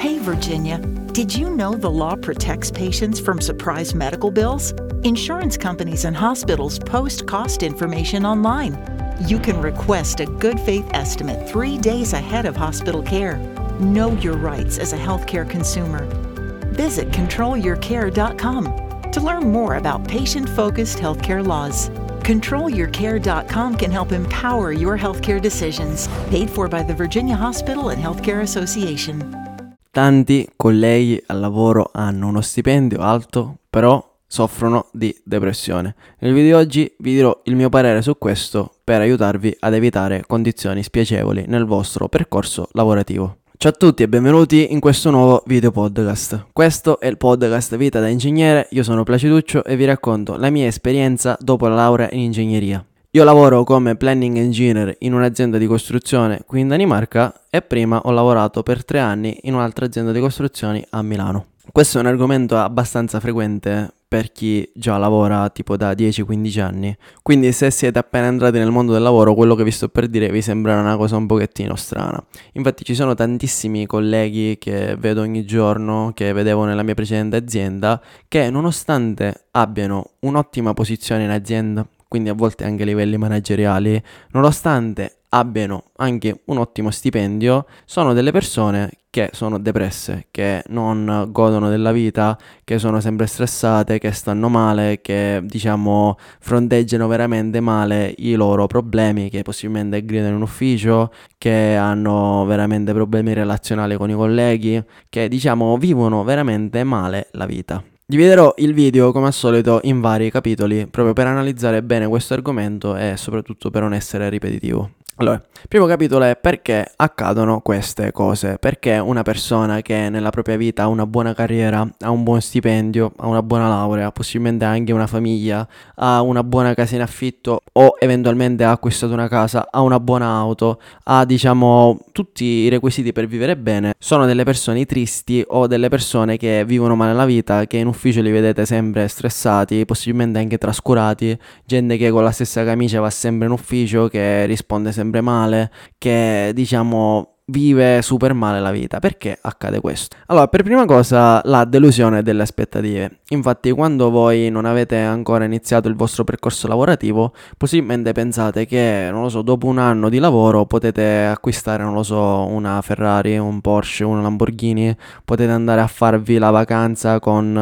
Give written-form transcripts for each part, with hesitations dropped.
Hey, Virginia, did you know the law protects patients from surprise medical bills? Insurance companies and hospitals post cost information online. You can request a good faith estimate 3 days ahead of hospital care. Know your rights as a healthcare consumer. Visit controlyourcare.com to learn more about patient-focused healthcare laws. Controlyourcare.com can help empower your healthcare decisions. Paid for by the Virginia Hospital and Healthcare Association. Tanti colleghi al lavoro hanno uno stipendio alto, però soffrono di depressione. Nel video di oggi vi dirò il mio parere su questo per aiutarvi ad evitare condizioni spiacevoli nel vostro percorso lavorativo. Ciao a tutti e benvenuti in questo nuovo video podcast. Questo è il podcast Vita da Ingegnere, io sono Placiduccio e vi racconto la mia esperienza dopo la laurea in ingegneria. Io lavoro come planning engineer in un'azienda di costruzione qui in Danimarca e prima ho lavorato per 3 anni in un'altra azienda di costruzioni a Milano. Questo è un argomento abbastanza frequente per chi già lavora tipo da 10-15 anni, quindi se siete appena entrati nel mondo del lavoro quello che vi sto per dire vi sembrerà una cosa un pochettino strana. Infatti ci sono tantissimi colleghi che vedo ogni giorno, che vedevo nella mia precedente azienda, che nonostante abbiano un'ottima posizione in azienda, quindi a volte anche livelli manageriali, nonostante abbiano anche un ottimo stipendio, sono delle persone che sono depresse, che non godono della vita, che sono sempre stressate, che stanno male, che diciamo fronteggiano veramente male i loro problemi, che possibilmente gridano in ufficio, che hanno veramente problemi relazionali con i colleghi, che diciamo vivono veramente male la vita. Dividerò il video come al solito in vari capitoli proprio per analizzare bene questo argomento e soprattutto per non essere ripetitivo. Allora, primo capitolo è perché accadono queste cose, perché una persona che nella propria vita ha una buona carriera, ha un buon stipendio, ha una buona laurea, possibilmente anche una famiglia, ha una buona casa in affitto o eventualmente ha acquistato una casa, ha una buona auto, ha diciamo tutti i requisiti per vivere bene, sono delle persone tristi o delle persone che vivono male la vita, che in ufficio li vedete sempre stressati, possibilmente anche trascurati, gente che con la stessa camicia va sempre in ufficio, che risponde sempre male, che diciamo vive super male la vita. Perché accade questo? Allora, per prima cosa la delusione delle aspettative. Infatti quando voi non avete ancora iniziato il vostro percorso lavorativo, possibilmente pensate che, non lo so, dopo un anno di lavoro potete acquistare, non lo so, una Ferrari, un Porsche, una Lamborghini, potete andare a farvi la vacanza con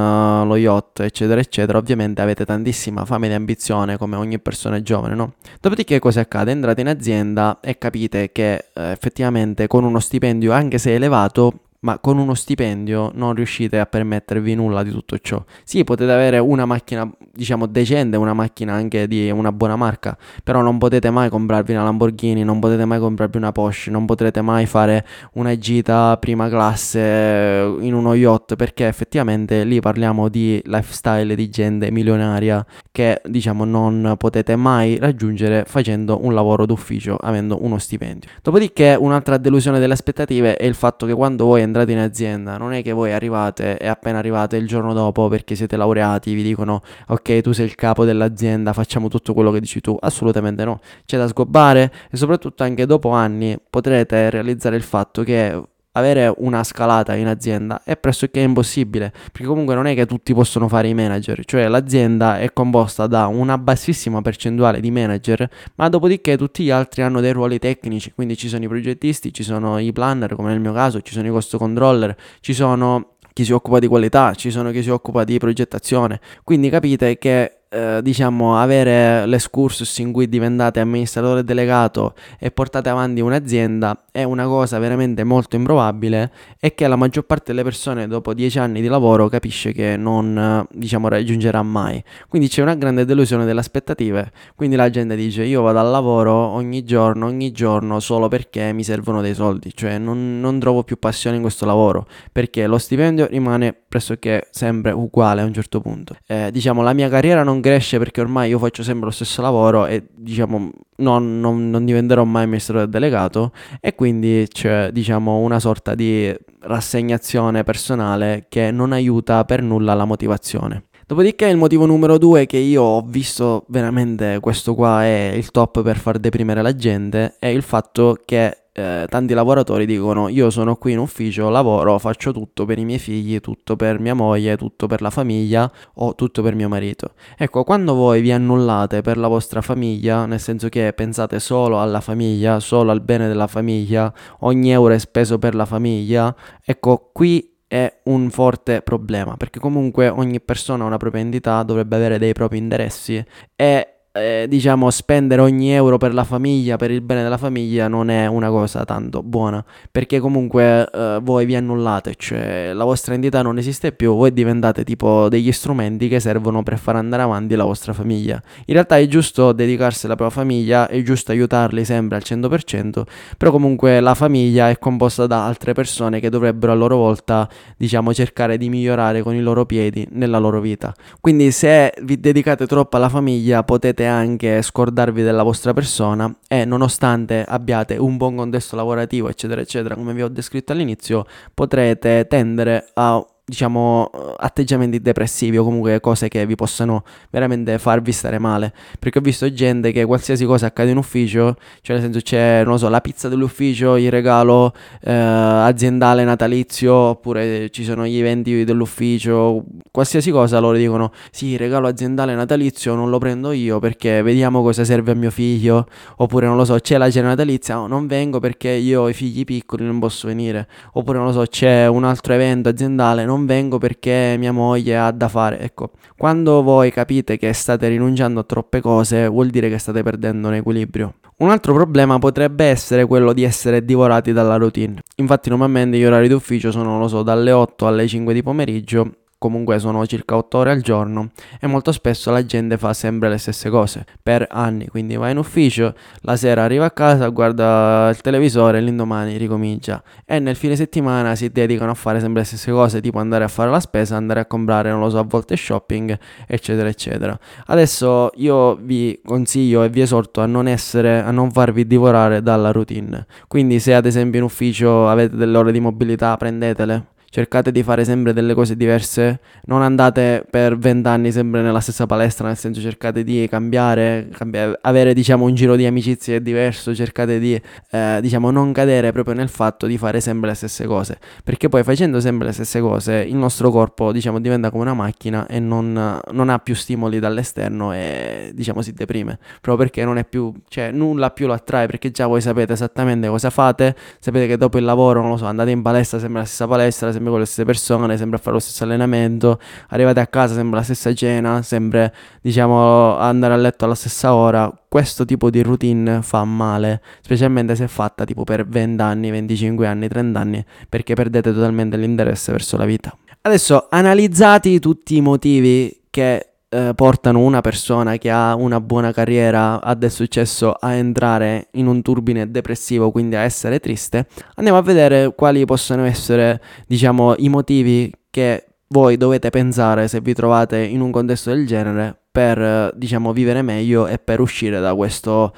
lo yacht, eccetera eccetera. Ovviamente avete tantissima fame e ambizione come ogni persona giovane, no? Dopodiché cosa accade? Entrate in azienda e capite che effettivamente con uno stipendio, anche se elevato, ma con uno stipendio non riuscite a permettervi nulla di tutto ciò. Sì, potete avere una macchina diciamo decente, una macchina anche di una buona marca, però non potete mai comprarvi una Lamborghini, non potete mai comprarvi una Porsche, non potrete mai fare una gita prima classe in uno yacht, perché effettivamente lì parliamo di lifestyle di gente milionaria che diciamo non potete mai raggiungere facendo un lavoro d'ufficio, avendo uno stipendio. Dopodiché un'altra delusione delle aspettative è il fatto che quando voi entrate in azienda non è che voi arrivate e appena arrivate il giorno dopo, perché siete laureati, vi dicono ok, tu sei il capo dell'azienda, facciamo tutto quello che dici tu. Assolutamente no, c'è da sgobbare e soprattutto anche dopo anni potrete realizzare il fatto che avere una scalata in azienda è pressoché impossibile, perché comunque non è che tutti possono fare i manager, cioè l'azienda è composta da una bassissima percentuale di manager, ma dopodiché tutti gli altri hanno dei ruoli tecnici, quindi ci sono i progettisti, ci sono i planner come nel mio caso, ci sono i cost controller, ci sono chi si occupa di qualità, ci sono chi si occupa di progettazione, quindi capite che diciamo, avere l'escursus in cui diventate amministratore delegato e portate avanti un'azienda è una cosa veramente molto improbabile, e che la maggior parte delle persone dopo 10 anni di lavoro capisce che non, diciamo, raggiungerà mai. Quindi c'è una grande delusione delle aspettative, quindi la gente dice: io vado al lavoro ogni giorno solo perché mi servono dei soldi, cioè non trovo più passione in questo lavoro, perché lo stipendio rimane pressoché sempre uguale a un certo punto, diciamo, la mia carriera non cresce perché ormai io faccio sempre lo stesso lavoro e, diciamo, non diventerò mai amministratore delegato. E quindi c'è, diciamo, una sorta di rassegnazione personale che non aiuta per nulla la motivazione. Dopodiché il motivo numero 2, che io ho visto veramente, questo qua è il top per far deprimere la gente, è il fatto che tanti lavoratori dicono: io sono qui in ufficio, lavoro, faccio tutto per i miei figli, tutto per mia moglie, tutto per la famiglia o tutto per mio marito. Ecco, quando voi vi annullate per la vostra famiglia, nel senso che pensate solo alla famiglia, solo al bene della famiglia, ogni euro è speso per la famiglia, ecco, qui è un forte problema, perché comunque ogni persona ha una propria entità, dovrebbe avere dei propri interessi e diciamo, spendere ogni euro per la famiglia, per il bene della famiglia, non è una cosa tanto buona, perché comunque voi vi annullate, cioè la vostra entità non esiste più, voi diventate tipo degli strumenti che servono per far andare avanti la vostra famiglia. In realtà è giusto dedicarsi alla propria famiglia, è giusto aiutarli sempre al 100%, però comunque la famiglia è composta da altre persone che dovrebbero a loro volta, diciamo, cercare di migliorare con i loro piedi nella loro vita. Quindi se vi dedicate troppo alla famiglia potete anche scordarvi della vostra persona, e nonostante abbiate un buon contesto lavorativo eccetera eccetera, come vi ho descritto all'inizio, potrete tendere a, diciamo, atteggiamenti depressivi o comunque cose che vi possano veramente farvi stare male, perché ho visto gente che qualsiasi cosa accade in ufficio, cioè nel senso c'è, non lo so, la pizza dell'ufficio, il regalo aziendale natalizio, oppure ci sono gli eventi dell'ufficio, qualsiasi cosa loro dicono: sì, il regalo aziendale natalizio non lo prendo io perché vediamo cosa serve a mio figlio, oppure non lo so, c'è la cena natalizia, oh, non vengo perché io ho i figli piccoli, non posso venire, oppure non lo so, c'è un altro evento aziendale, non vengo perché mia moglie ha da fare. Ecco, quando voi capite che state rinunciando a troppe cose, vuol dire che state perdendo un equilibrio. Un altro problema potrebbe essere quello di essere divorati dalla routine. Infatti normalmente gli orari d'ufficio sono, non lo so, dalle 8 alle 5 di pomeriggio, comunque sono circa 8 ore al giorno, e molto spesso la gente fa sempre le stesse cose per anni, quindi va in ufficio, la sera arriva a casa, guarda il televisore e l'indomani ricomincia, e nel fine settimana si dedicano a fare sempre le stesse cose, tipo andare a fare la spesa, andare a comprare, non lo so, a volte shopping eccetera eccetera. Adesso io vi consiglio e vi esorto a non farvi divorare dalla routine, quindi se ad esempio in ufficio avete delle ore di mobilità, prendetele. Cercate di fare sempre delle cose diverse, non andate per 20 anni sempre nella stessa palestra, nel senso cercate di cambiare, avere, diciamo, un giro di amicizie diverso, cercate di diciamo, non cadere proprio nel fatto di fare sempre le stesse cose, perché poi facendo sempre le stesse cose il nostro corpo, diciamo, diventa come una macchina e non ha più stimoli dall'esterno e, diciamo, si deprime, proprio perché non è più, cioè nulla più lo attrae, perché già voi sapete esattamente cosa fate, sapete che dopo il lavoro, non lo so, andate in palestra, sempre la stessa palestra, sempre con le stesse persone, sempre a fare lo stesso allenamento, arrivate a casa sempre la stessa cena, sempre, diciamo, andare a letto alla stessa ora. Questo tipo di routine fa male, specialmente se è fatta tipo per 20 anni, 25 anni, 30 anni, perché perdete totalmente l'interesse verso la vita. Adesso, analizzati tutti i motivi che portano una persona che ha una buona carriera, ha del successo, a entrare in un turbine depressivo, quindi a essere triste, andiamo a vedere quali possono essere, diciamo, i motivi che voi dovete pensare se vi trovate in un contesto del genere per, diciamo, vivere meglio e per uscire da questo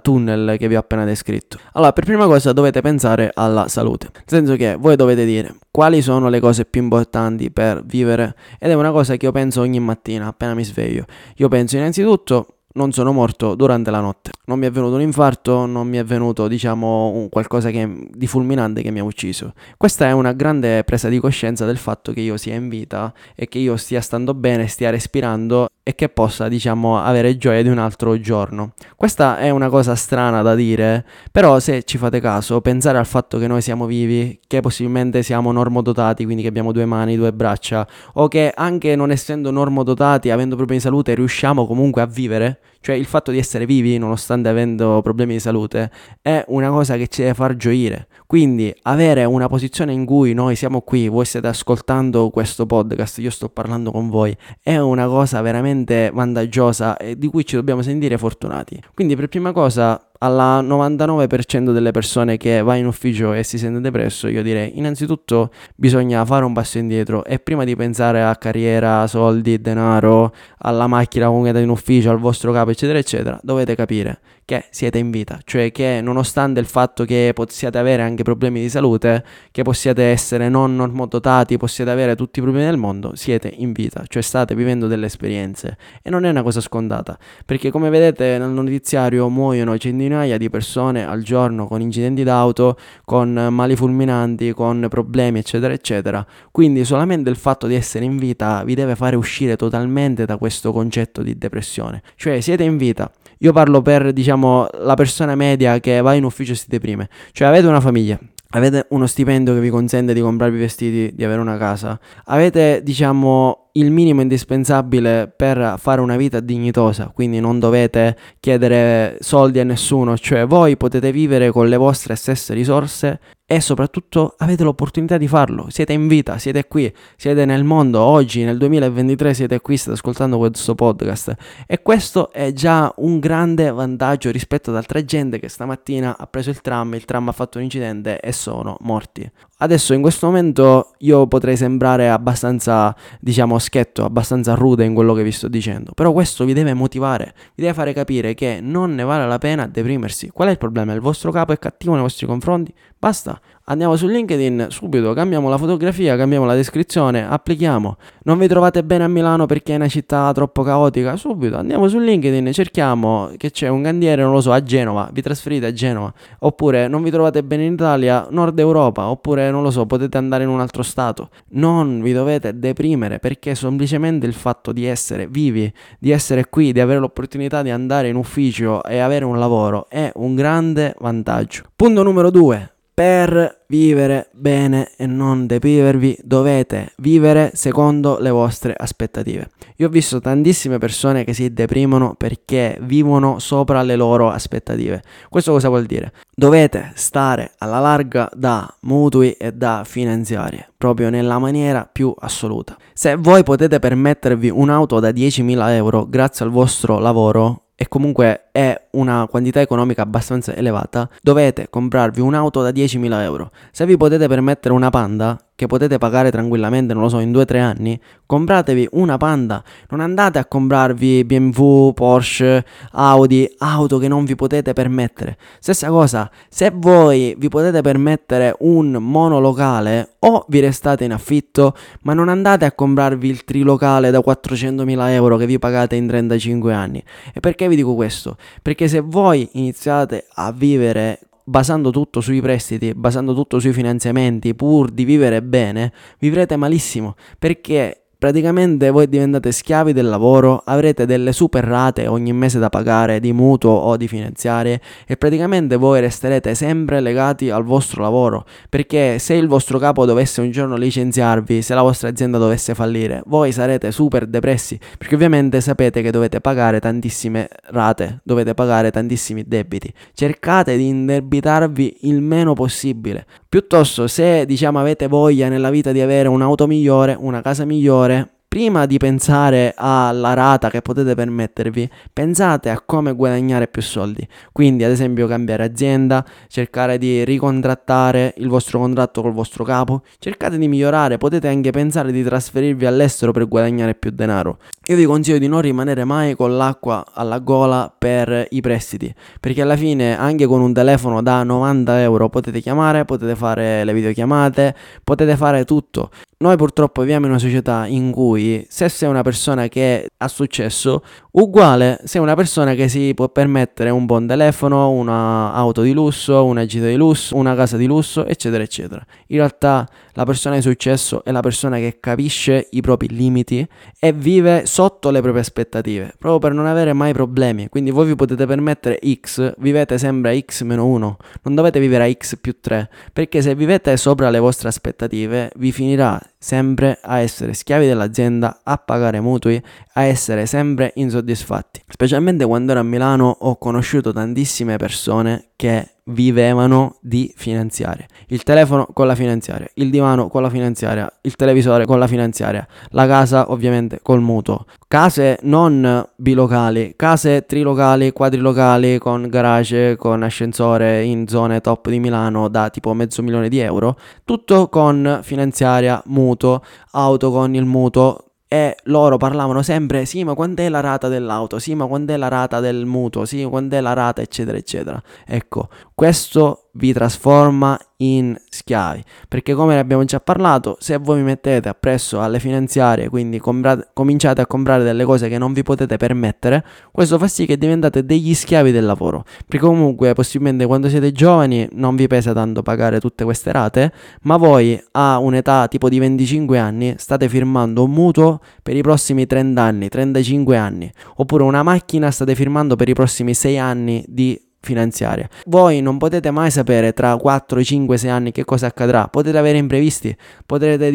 tunnel che vi ho appena descritto. Allora, per prima cosa dovete pensare alla salute, nel senso che voi dovete dire quali sono le cose più importanti per vivere, ed è una cosa che io penso ogni mattina appena mi sveglio. Io penso innanzitutto: non sono morto durante la notte, non mi è venuto un infarto, non mi è venuto, diciamo, qualcosa di fulminante che mi ha ucciso. Questa è una grande presa di coscienza del fatto che io sia in vita e che io stia stando bene, stia respirando e che possa, diciamo, avere gioia di un altro giorno. Questa è una cosa strana da dire, però se ci fate caso, pensare al fatto che noi siamo vivi, che possibilmente siamo normodotati, quindi che abbiamo 2 mani, 2 braccia, o che anche non essendo normodotati, avendo problemi di salute, riusciamo comunque a vivere, cioè il fatto di essere vivi nonostante avendo problemi di salute è una cosa che ci deve far gioire. Quindi avere una posizione in cui noi siamo qui, voi state ascoltando questo podcast, io sto parlando con voi, è una cosa veramente vantaggiosa e di cui ci dobbiamo sentire fortunati. Quindi per prima cosa, alla 99% delle persone che va in ufficio e si sente depresso, io direi innanzitutto bisogna fare un passo indietro e prima di pensare a carriera, soldi, denaro, alla macchina con cui andate in ufficio, al vostro capo eccetera eccetera, dovete capire che siete in vita, cioè che nonostante il fatto che possiate avere anche problemi di salute, che possiate essere non normodotati, possiate avere tutti i problemi del mondo, siete in vita, cioè state vivendo delle esperienze e non è una cosa scontata, perché come vedete nel notiziario muoiono centinaia di persone al giorno con incidenti d'auto, con mali fulminanti, con problemi eccetera eccetera. Quindi solamente il fatto di essere in vita vi deve fare uscire totalmente da questo concetto di depressione, cioè siete in vita. Io parlo per, diciamo, la persona media che va in ufficio e si deprime, cioè avete una famiglia, avete uno stipendio che vi consente di comprarvi vestiti, di avere una casa, avete, diciamo, il minimo indispensabile per fare una vita dignitosa, quindi non dovete chiedere soldi a nessuno, cioè voi potete vivere con le vostre stesse risorse e soprattutto avete l'opportunità di farlo, siete in vita, siete qui, siete nel mondo, oggi nel 2023 siete qui, state ascoltando questo podcast e questo è già un grande vantaggio rispetto ad altra gente che stamattina ha preso il tram ha fatto un incidente e sono morti. Adesso in questo momento io potrei sembrare abbastanza, diciamo, schietto, abbastanza rude in quello che vi sto dicendo, però questo vi deve motivare, vi deve fare capire che non ne vale la pena deprimersi. Qual è il problema? Il vostro capo è cattivo nei vostri confronti? Basta, andiamo su LinkedIn subito, cambiamo la fotografia, cambiamo la descrizione, applichiamo. Non vi trovate bene a Milano perché è una città troppo caotica? Subito, andiamo su LinkedIn, cerchiamo che c'è un cantiere, non lo so, a Genova, vi trasferite a Genova. Oppure non vi trovate bene in Italia, Nord Europa, oppure non lo so, potete andare in un altro stato. Non vi dovete deprimere perché semplicemente il fatto di essere vivi, di essere qui, di avere l'opportunità di andare in ufficio e avere un lavoro è un grande vantaggio. Punto numero 2. Per vivere bene e non deprimervi dovete vivere secondo le vostre aspettative. Io ho visto tantissime persone che si deprimono perché vivono sopra le loro aspettative. Questo cosa vuol dire? Dovete stare alla larga da mutui e da finanziarie, proprio nella maniera più assoluta. Se voi potete permettervi un'auto da 10.000 euro grazie al vostro lavoro, e comunque è una quantità economica abbastanza elevata, dovete comprarvi un'auto da 10.000 euro. Se vi potete permettere una Panda, che potete pagare tranquillamente, non lo so, in 2-3 anni, compratevi una Panda. Non andate a comprarvi BMW, Porsche, Audi, auto che non vi potete permettere. Stessa cosa, se voi vi potete permettere un monolocale, o vi restate in affitto, ma non andate a comprarvi il trilocale da 400.000 euro che vi pagate in 35 anni. E perché vi dico questo? Perché se voi iniziate a vivere basando tutto sui prestiti, basando tutto sui finanziamenti, pur di vivere bene, vivrete malissimo, perché praticamente voi diventate schiavi del lavoro, avrete delle super rate ogni mese da pagare di mutuo o di finanziarie e praticamente voi resterete sempre legati al vostro lavoro, perché se il vostro capo dovesse un giorno licenziarvi, se la vostra azienda dovesse fallire, voi sarete super depressi, perché ovviamente sapete che dovete pagare tantissime rate, dovete pagare tantissimi debiti. Cercate di indebitarvi il meno possibile. Piuttosto, se diciamo avete voglia nella vita di avere un'auto migliore, una casa migliore, prima di pensare alla rata che potete permettervi, pensate a come guadagnare più soldi. Quindi, ad esempio, cambiare azienda, cercare di ricontrattare il vostro contratto col vostro capo, cercate di migliorare, potete anche pensare di trasferirvi all'estero per guadagnare più denaro. Io vi consiglio di non rimanere mai con l'acqua alla gola per i prestiti, perché alla fine anche con un telefono da 90 euro potete chiamare, potete fare le videochiamate, potete fare tutto. Noi purtroppo viviamo in una società in cui se sei una persona che a successo, uguale se una persona che si può permettere un buon telefono, una auto di lusso, una gita di lusso, una casa di lusso, eccetera eccetera. In realtà la persona di successo è la persona che capisce i propri limiti e vive sotto le proprie aspettative, proprio per non avere mai problemi. Quindi voi vi potete permettere X, vivete sempre a X-1, non dovete vivere a X+3, perché se vivete sopra le vostre aspettative vi finirà sempre a essere schiavi dell'azienda, a pagare mutui, a essere sempre insoddisfatti. Specialmente quando ero a Milano ho conosciuto tantissime persone che vivevano di finanziarie. Il telefono con la finanziaria, il divano con la finanziaria, il televisore con la finanziaria, la casa ovviamente col mutuo, case non bilocali, case trilocali, quadrilocali con garage, con ascensore in zone top di Milano da tipo €500,000, tutto con finanziaria, mutuo, auto con il mutuo. E loro parlavano sempre, sì ma quant'è la rata dell'auto, sì ma quant'è la rata del mutuo, sì quant'è la rata, eccetera eccetera. Ecco, questo vi trasforma in schiavi, perché come ne abbiamo già parlato, se voi vi mettete appresso alle finanziarie, quindi cominciate a comprare delle cose che non vi potete permettere, questo fa sì che diventate degli schiavi del lavoro, perché comunque possibilmente quando siete giovani non vi pesa tanto pagare tutte queste rate, ma voi a un'età tipo di 25 anni state firmando un mutuo per i prossimi 30 anni, 35 anni, oppure una macchina state firmando per i prossimi 6 anni di finanziaria. Voi non potete mai sapere tra 4, 5, 6 anni che cosa accadrà, potete avere imprevisti, potrete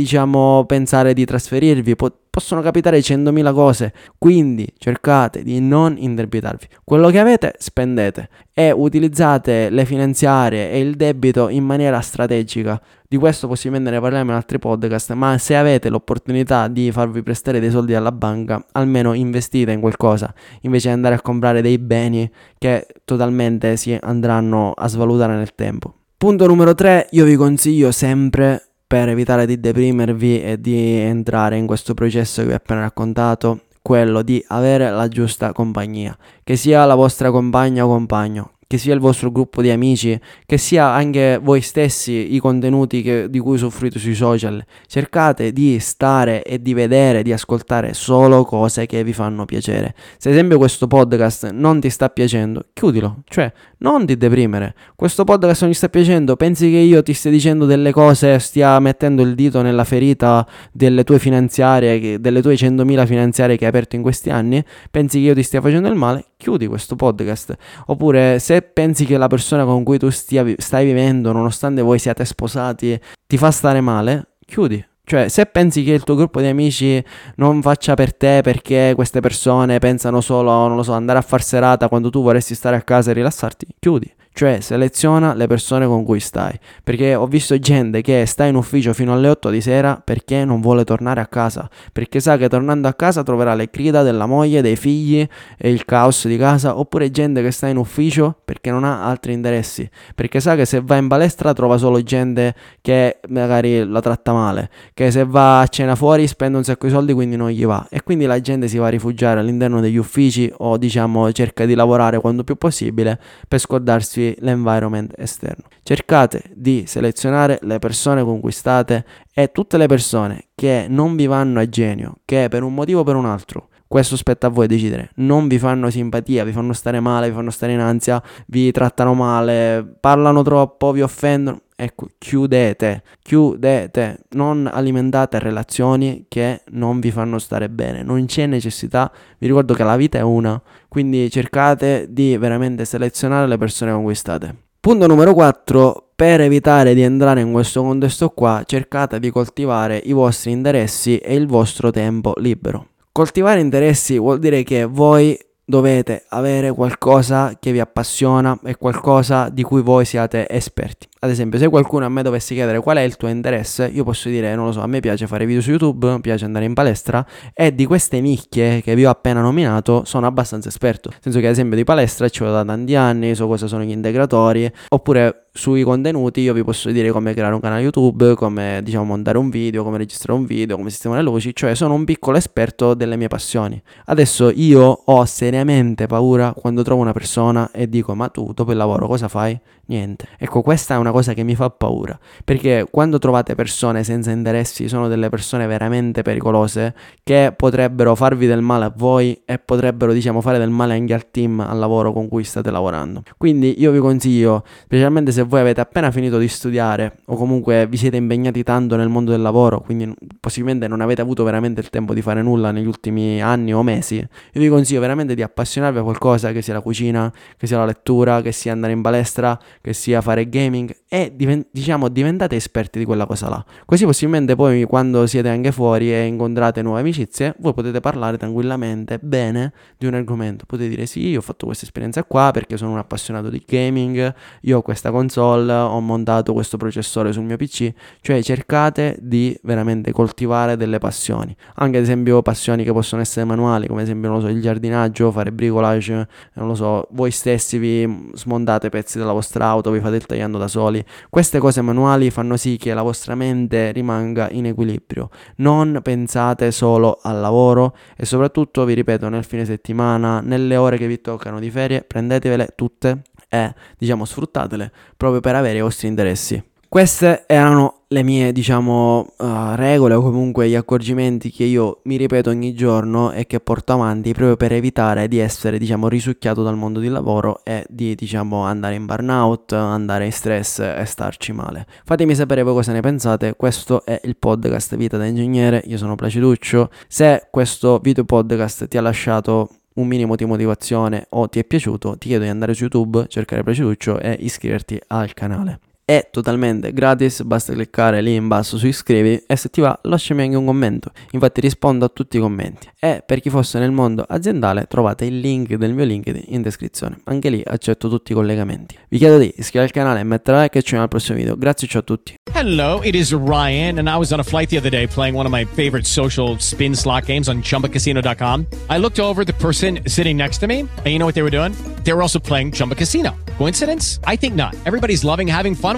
pensare di trasferirvi, possono capitare 100.000 cose, quindi cercate di non indebitarvi. Quello che avete spendete e utilizzate le finanziarie e il debito in maniera strategica. Di questo possibilmente ne parliamo in altri podcast, ma se avete l'opportunità di farvi prestare dei soldi alla banca, almeno investite in qualcosa, invece di andare a comprare dei beni che totalmente si andranno a svalutare nel tempo. Punto numero 3, io vi consiglio sempre, per evitare di deprimervi e di entrare in questo processo che vi ho appena raccontato, quello di avere la giusta compagnia, che sia la vostra compagna o compagno, che sia il vostro gruppo di amici, che sia anche voi stessi i contenuti di cui soffrite sui social. Cercate di stare e di vedere, di ascoltare solo cose che vi fanno piacere. Se ad esempio questo podcast non ti sta piacendo, chiudilo, cioè non ti deprimere. Questo podcast non ti sta piacendo, pensi che io ti stia dicendo delle cose, stia mettendo il dito nella ferita delle tue finanziarie, delle tue 100.000 finanziarie che hai aperto in questi anni, pensi che io ti stia facendo il male, chiudi questo podcast. Oppure se pensi che la persona con cui tu stai vivendo, nonostante voi siate sposati, ti fa stare male, chiudi. Cioè, se pensi che il tuo gruppo di amici non faccia per te perché queste persone pensano solo, non lo so, andare a far serata quando tu vorresti stare a casa e rilassarti, chiudi. Cioè, seleziona le persone con cui stai, perché ho visto gente che sta in ufficio fino alle 8 di sera perché non vuole tornare a casa, perché sa che tornando a casa troverà le grida della moglie, dei figli e il caos di casa, oppure gente che sta in ufficio perché non ha altri interessi, perché sa che se va in palestra trova solo gente che magari la tratta male, che se va a cena fuori spende un sacco di soldi quindi non gli va, e quindi la gente si va a rifugiare all'interno degli uffici o cerca di lavorare quanto più possibile per scordarsi l'environment esterno. Cercate di selezionare le persone con cui state e tutte le persone che non vi vanno a genio, che per un motivo o per un altro, questo spetta a voi decidere, non vi fanno simpatia, vi fanno stare male, vi fanno stare in ansia, vi trattano male, parlano troppo, vi offendono. Ecco, chiudete, non alimentate relazioni che non vi fanno stare bene, non c'è necessità, vi ricordo che la vita è una, quindi cercate di veramente selezionare le persone con cui state. Punto numero 4, per evitare di entrare in questo contesto qua, cercate di coltivare i vostri interessi e il vostro tempo libero. Coltivare interessi vuol dire che voi dovete avere qualcosa che vi appassiona e qualcosa di cui voi siate esperti. Ad esempio, se qualcuno a me dovesse chiedere qual è il tuo interesse, io posso dire, non lo so, a me piace fare video su YouTube, mi piace andare in palestra, e di queste nicchie che vi ho appena nominato sono abbastanza esperto, nel senso che ad esempio di palestra ci vado da tanti anni, so cosa sono gli integratori, oppure sui contenuti io vi posso dire come creare un canale YouTube, come diciamo montare un video, come registrare un video, come sistemare le voci, cioè sono un piccolo esperto delle mie passioni. Adesso io ho seriamente paura quando trovo una persona e dico: ma tu dopo il lavoro cosa fai? Niente. Ecco, questa è una cosa che mi fa paura, perché quando trovate persone senza interessi sono delle persone veramente pericolose che potrebbero farvi del male a voi e potrebbero diciamo fare del male anche al team, al lavoro con cui state lavorando. Quindi io vi consiglio, specialmente se voi avete appena finito di studiare o comunque vi siete impegnati tanto nel mondo del lavoro, quindi possibilmente non avete avuto veramente il tempo di fare nulla negli ultimi anni o mesi, io vi consiglio veramente di appassionarvi a qualcosa, che sia la cucina, che sia la lettura, che sia andare in palestra, che sia fare gaming, e diciamo diventate esperti di quella cosa là, così possibilmente poi quando siete anche fuori e incontrate nuove amicizie voi potete parlare tranquillamente bene di un argomento, potete dire: sì, io ho fatto questa esperienza qua perché sono un appassionato di gaming, io ho questa console, ho montato questo processore sul mio PC. Cioè cercate di veramente coltivare delle passioni, anche ad esempio passioni che possono essere manuali, come ad esempio non lo so, il giardinaggio, fare bricolage, non lo so, voi stessi vi smontate pezzi della vostra auto, vi fate il tagliando da soli. Queste cose manuali fanno sì che la vostra mente rimanga in equilibrio, non pensate solo al lavoro, e soprattutto vi ripeto, nel fine settimana, nelle ore che vi toccano di ferie, prendetevele tutte e diciamo sfruttatele proprio per avere i vostri interessi. Queste erano le mie diciamo regole, o comunque gli accorgimenti che io mi ripeto ogni giorno e che porto avanti proprio per evitare di essere diciamo risucchiato dal mondo del lavoro e di diciamo andare in burnout, andare in stress e starci male. Fatemi sapere voi cosa ne pensate. Questo è il podcast Vita da Ingegnere, io sono Placiduccio. Se questo video podcast ti ha lasciato un minimo di motivazione o ti è piaciuto, ti chiedo di andare su YouTube, cercare Placiduccio e iscriverti al canale. È totalmente gratis, basta cliccare lì in basso su iscrivi, e se ti va lasciami anche un commento, infatti rispondo a tutti i commenti. E per chi fosse nel mondo aziendale trovate il link del mio LinkedIn in descrizione, anche lì accetto tutti i collegamenti. Vi chiedo di iscrivervi al canale e mettere like, e ci vediamo al prossimo video. Grazie, ciao a tutti. Hello, it is Ryan, and I was on a flight the other day playing one of my favorite social spin slot games on chumbacasino.com. I looked over at the person sitting next to me, and you know what they were doing? They were also playing Chumba Casino. Coincidence? I think not. Everybody's loving having fun